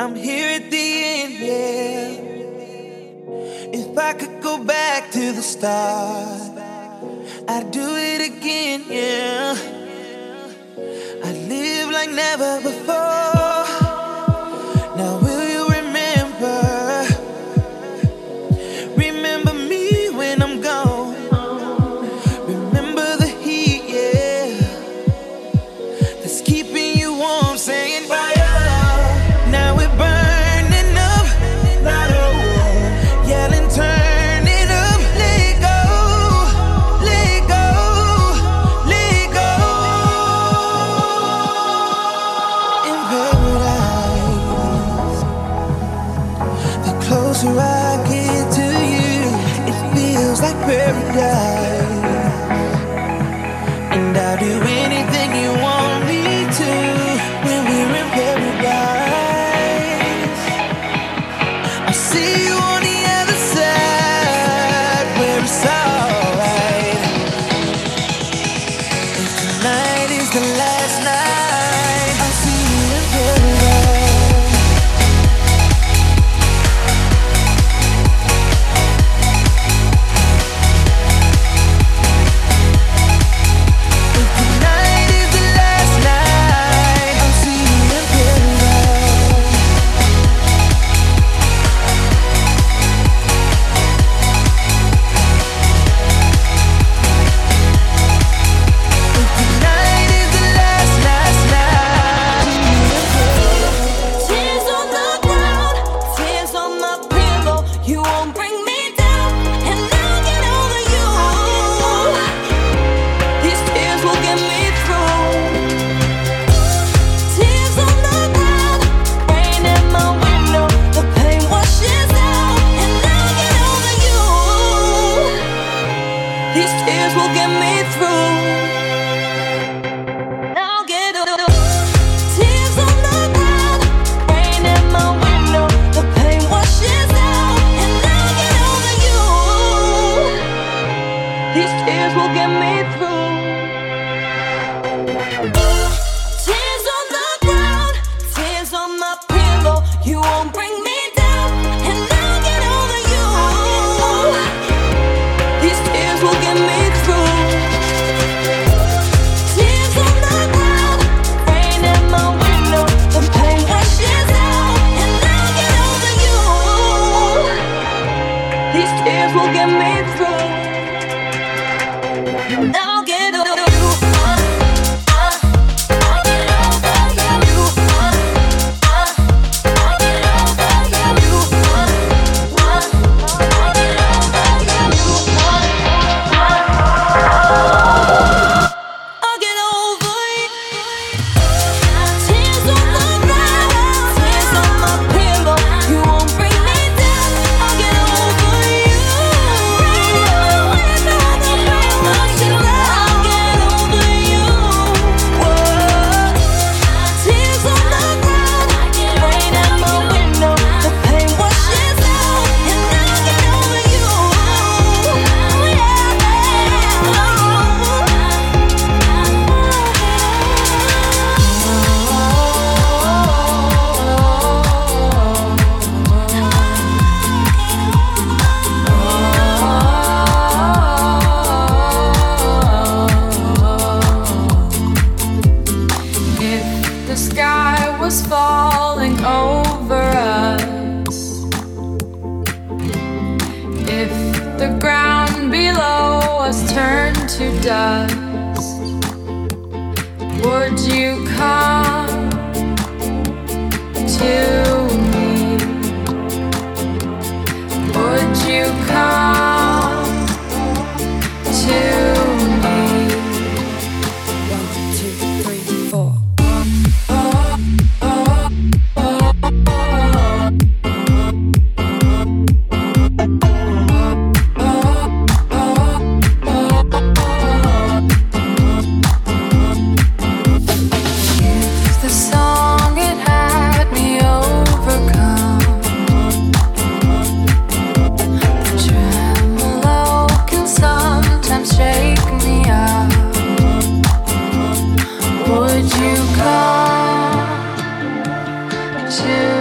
I'm here at the end, yeah. If I could go back to the start, I'd do it again, yeah. I'd live like never before. Now will you remember? Remember me when I'm gone. Remember the heat, yeah, that's keeping you warm, saying bye. The closer I get to you, it feels like paradise. And I'll do anything you want me to when we're in paradise. I'll see you on the other side where it's alright. If tonight is the last night, I'll see you in paradise. Would you come to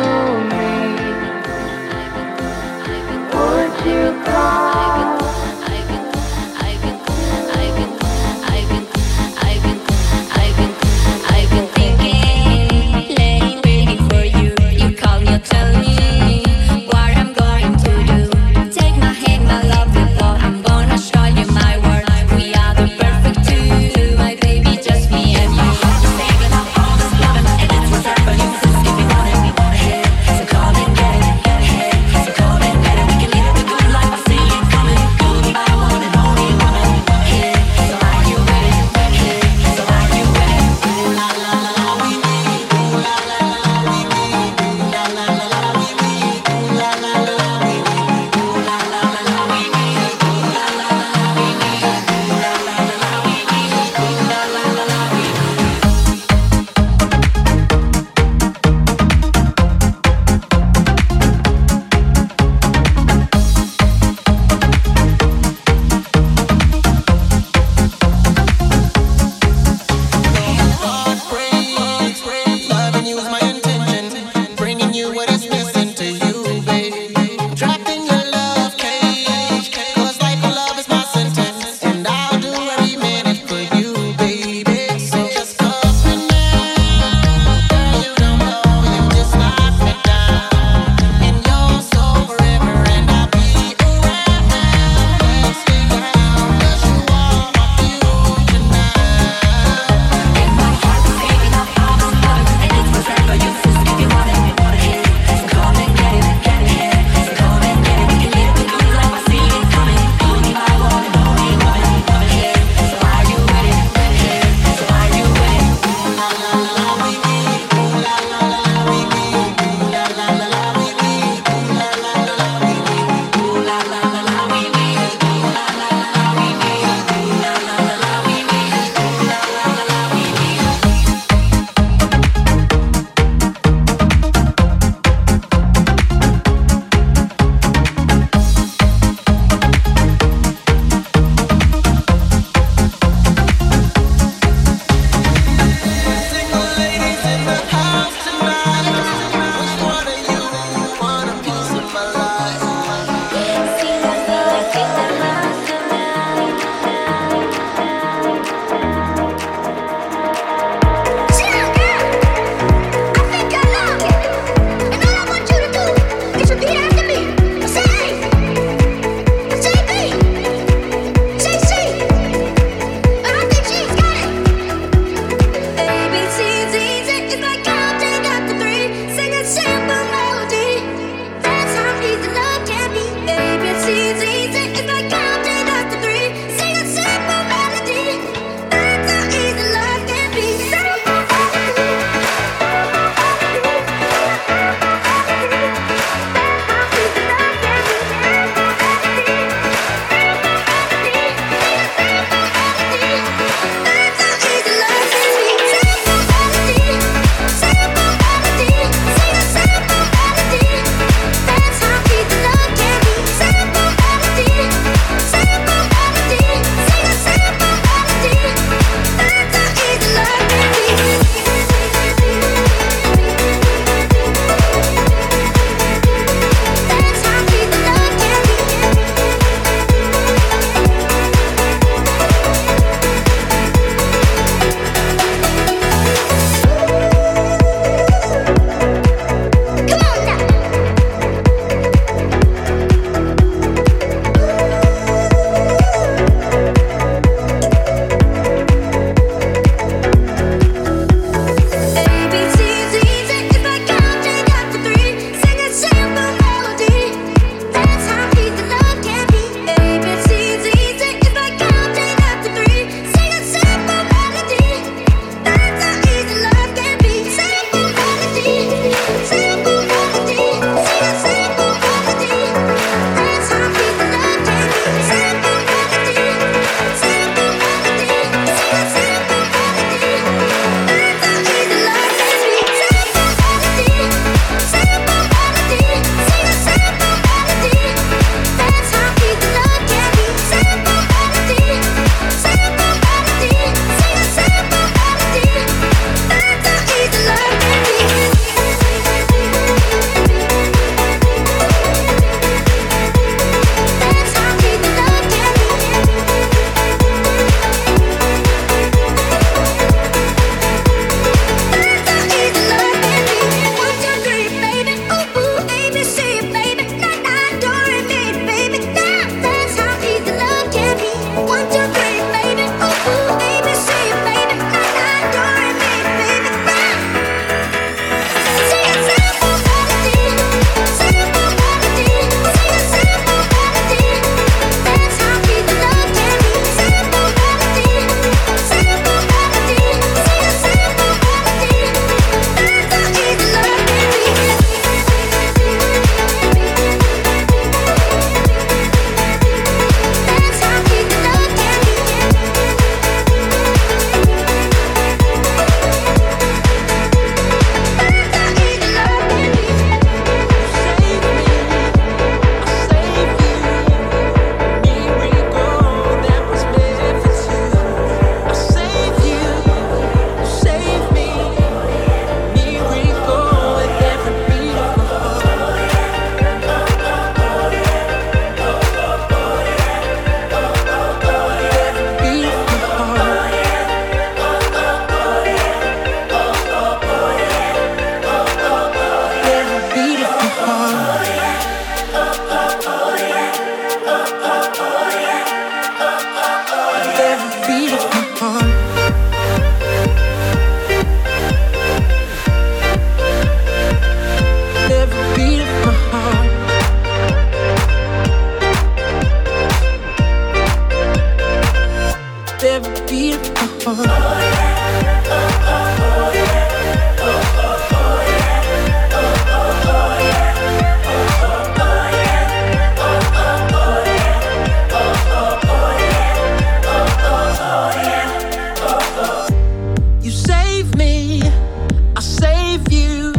you,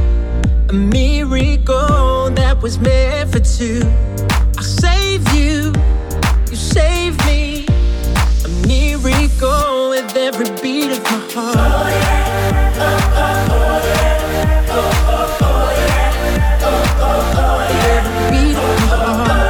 a miracle that was meant for two. I'll save you, you save me, a miracle with every beat of my heart. Oh yeah, oh oh oh yeah, oh oh oh yeah, oh oh oh yeah, every beat of my heart.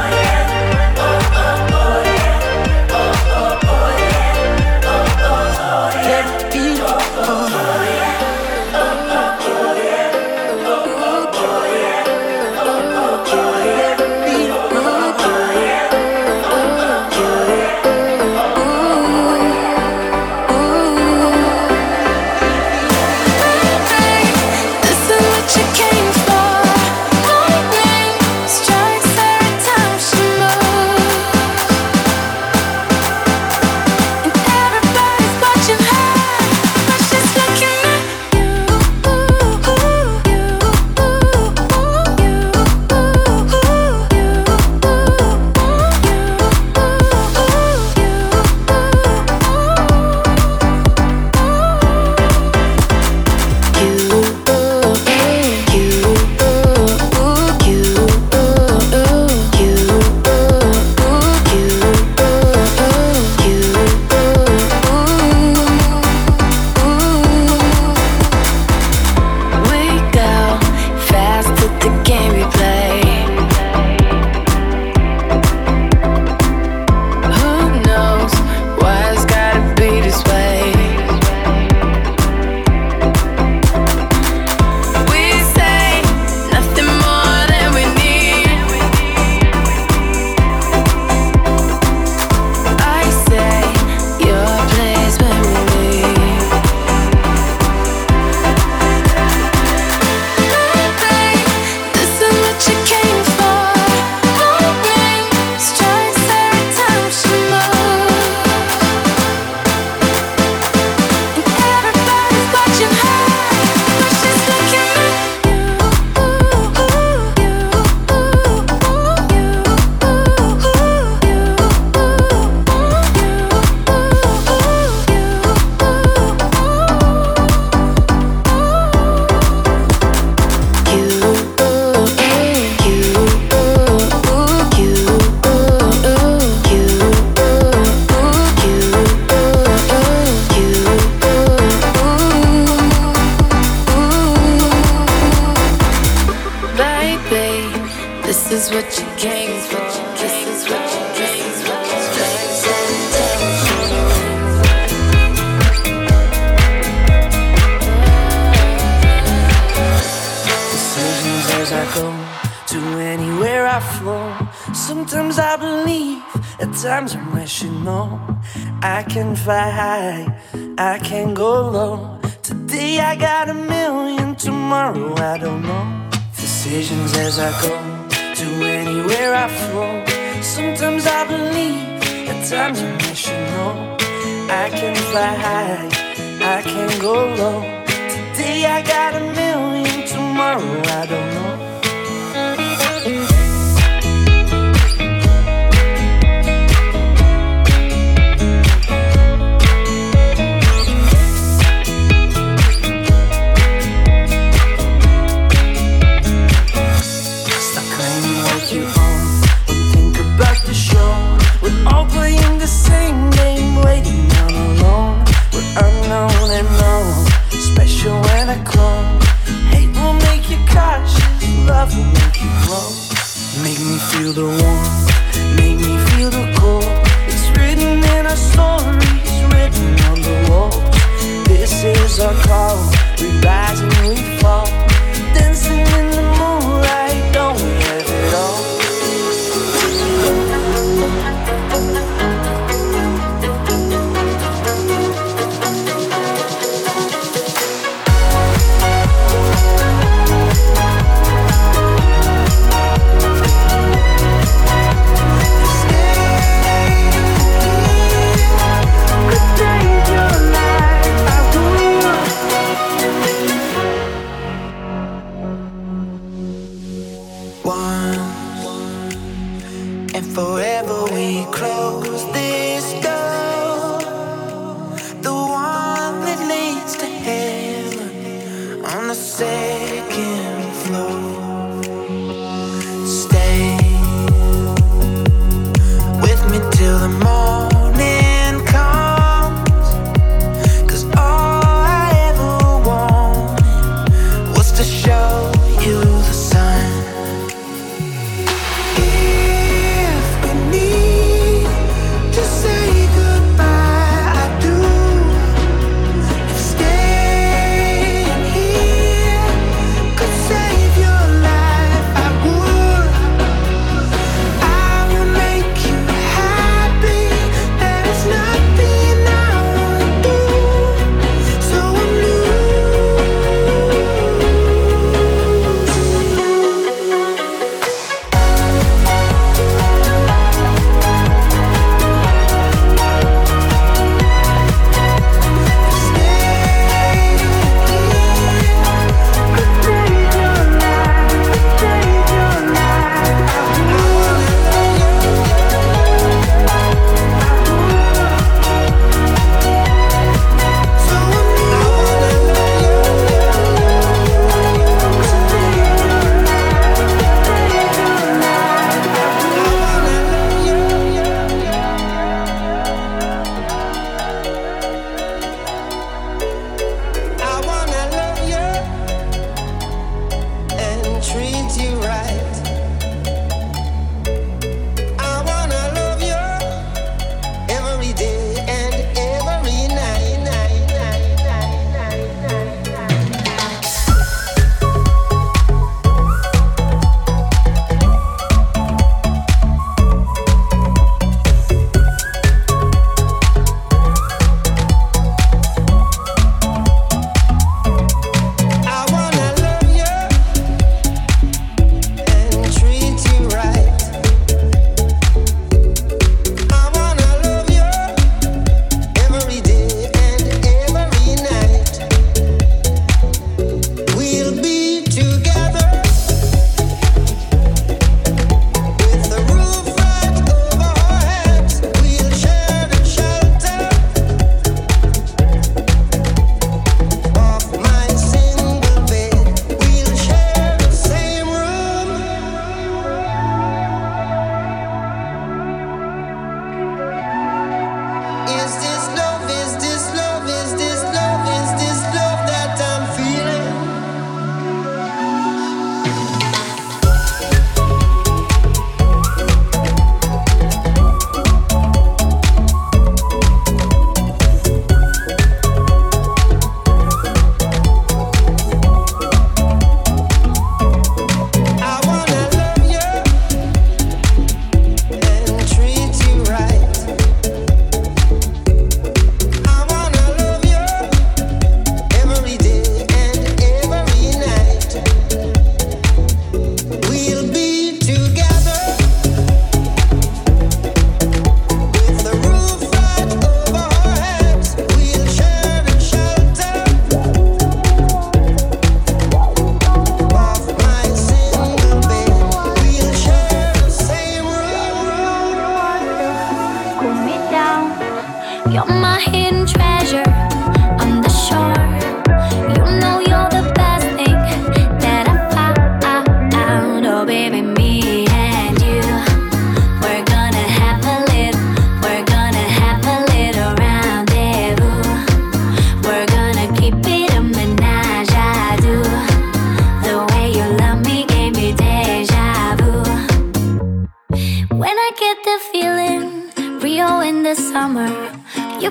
Say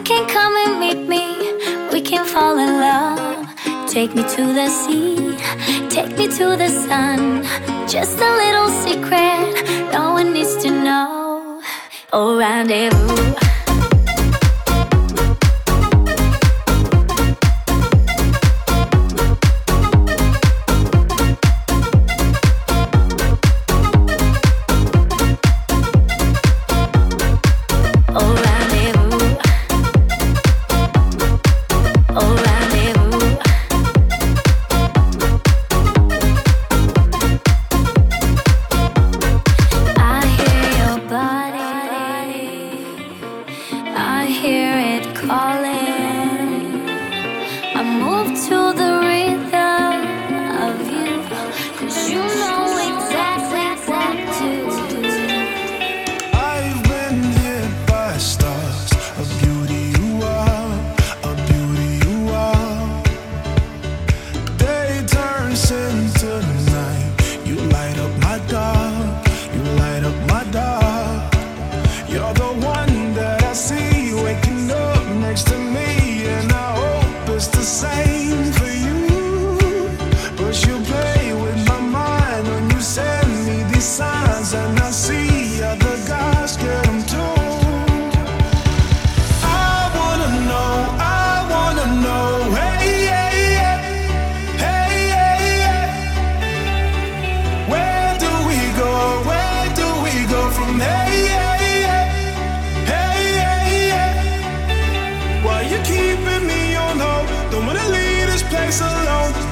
can come and meet me, we can fall in love. Take me to the sea, take me to the sun. Just a little secret, no one needs to know. Oh, rendezvous.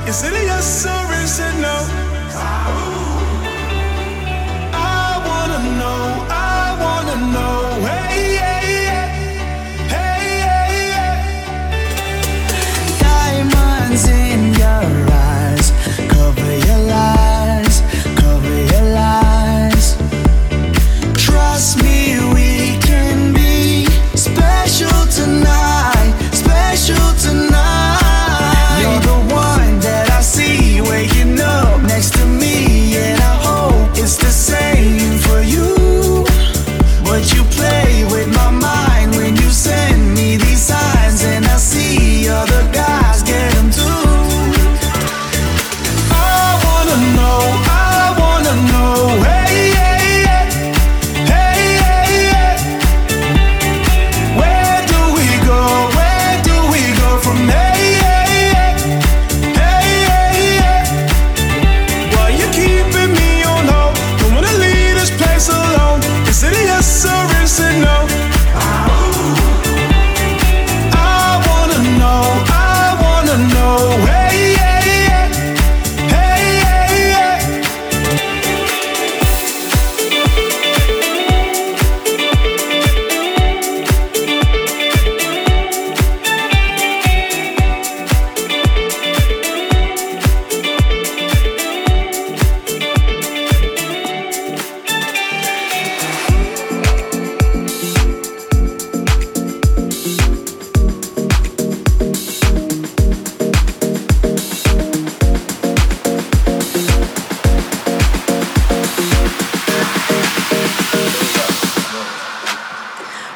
Is it a yes or is it no? I wanna know, I wanna know. Hey, hey, hey, hey, hey. Diamonds in your eyes, cover your lies, cover your lies. Trust me, we can be special tonight, special tonight.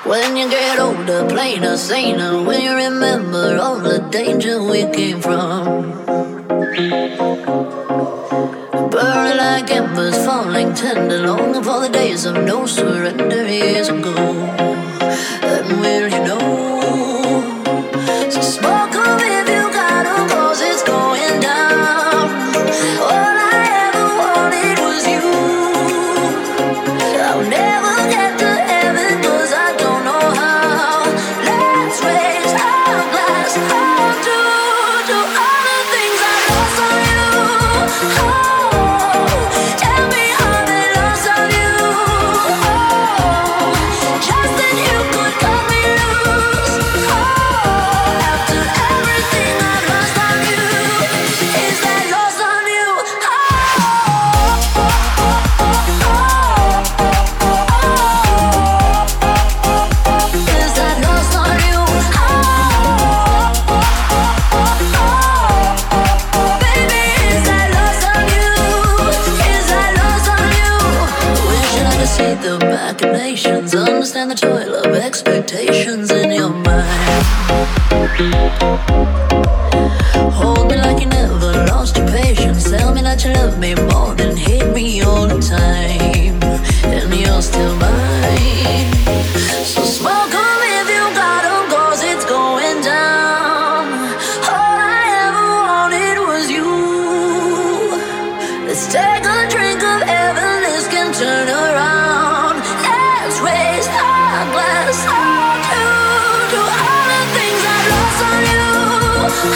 When you get older, plainer, saner, when you remember all the danger we came from. Burning like embers, falling tender, longing for the days of no surrender years ago. And will you know? So smoke up if you gotta, cause it's going down. All I ever wanted was you. I'll never get to heaven, cause I don't. Understand the toil of expectations in your mind. Hold me like you never lost your patience. Tell me that you love me more than hate me all the time. And you're still mine. So smoke on if you got 'em, 'cause it's going down. All I ever wanted was you. Let's take a drink of heaven, this can turn around. Let's raise our glass up to all the things I lost on you. Oh,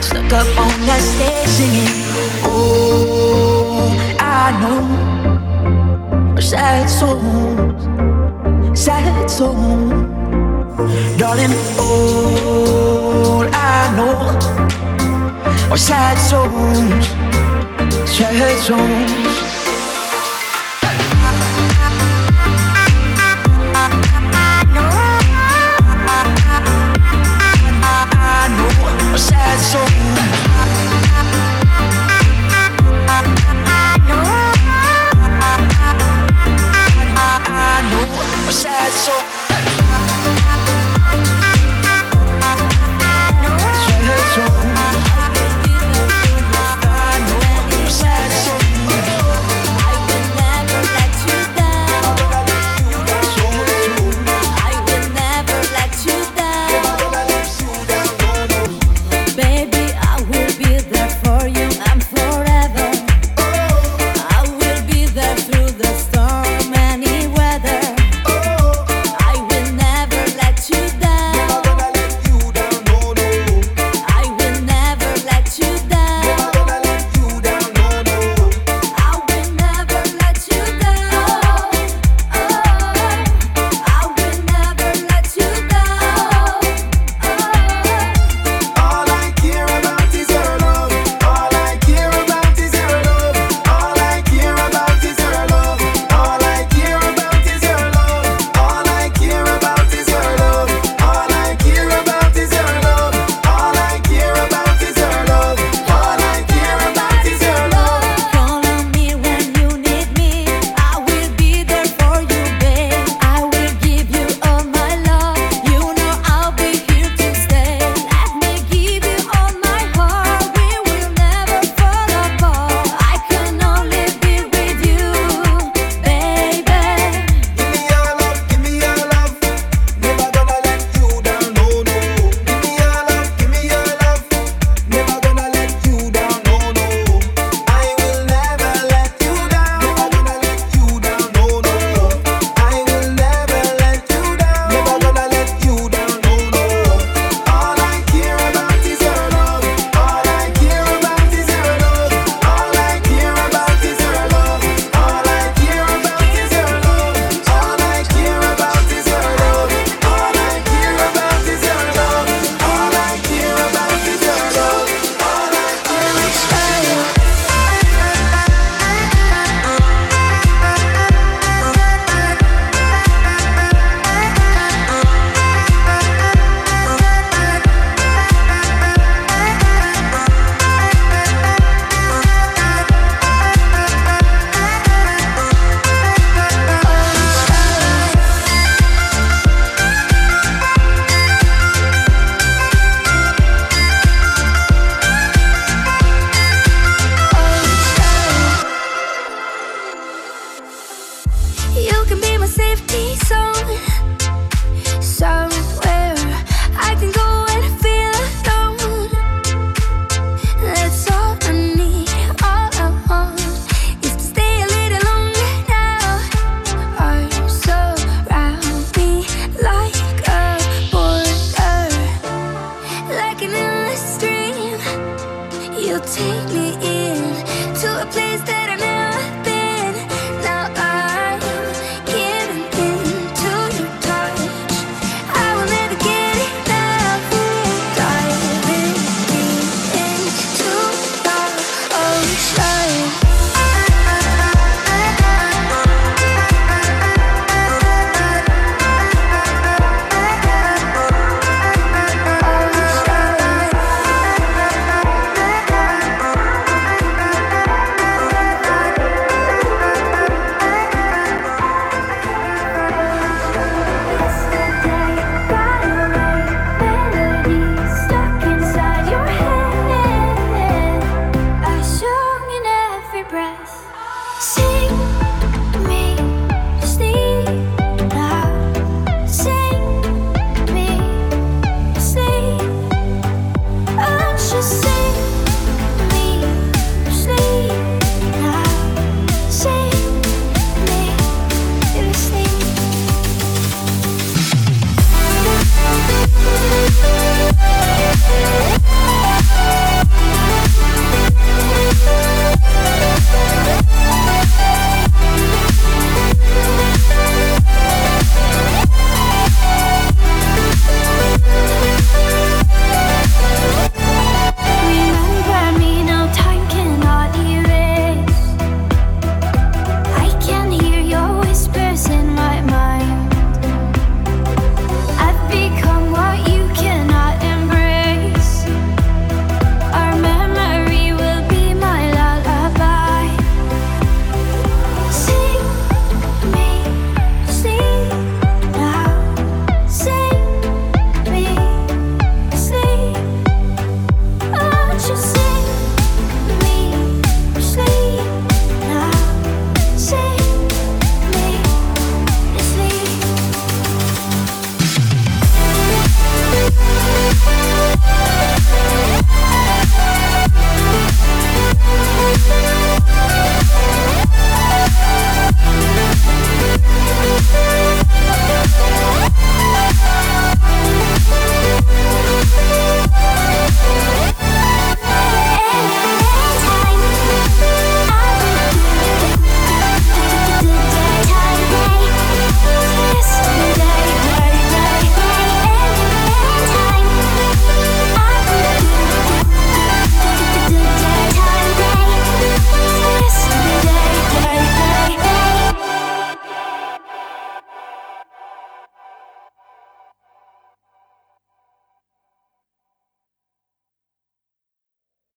stuck up on that station. Oh, I know a sad soul, sad soul, darling. Oh, I know a sad soul, sad soul. Sad soul. I know a sad soul. I could never let you down. take me in.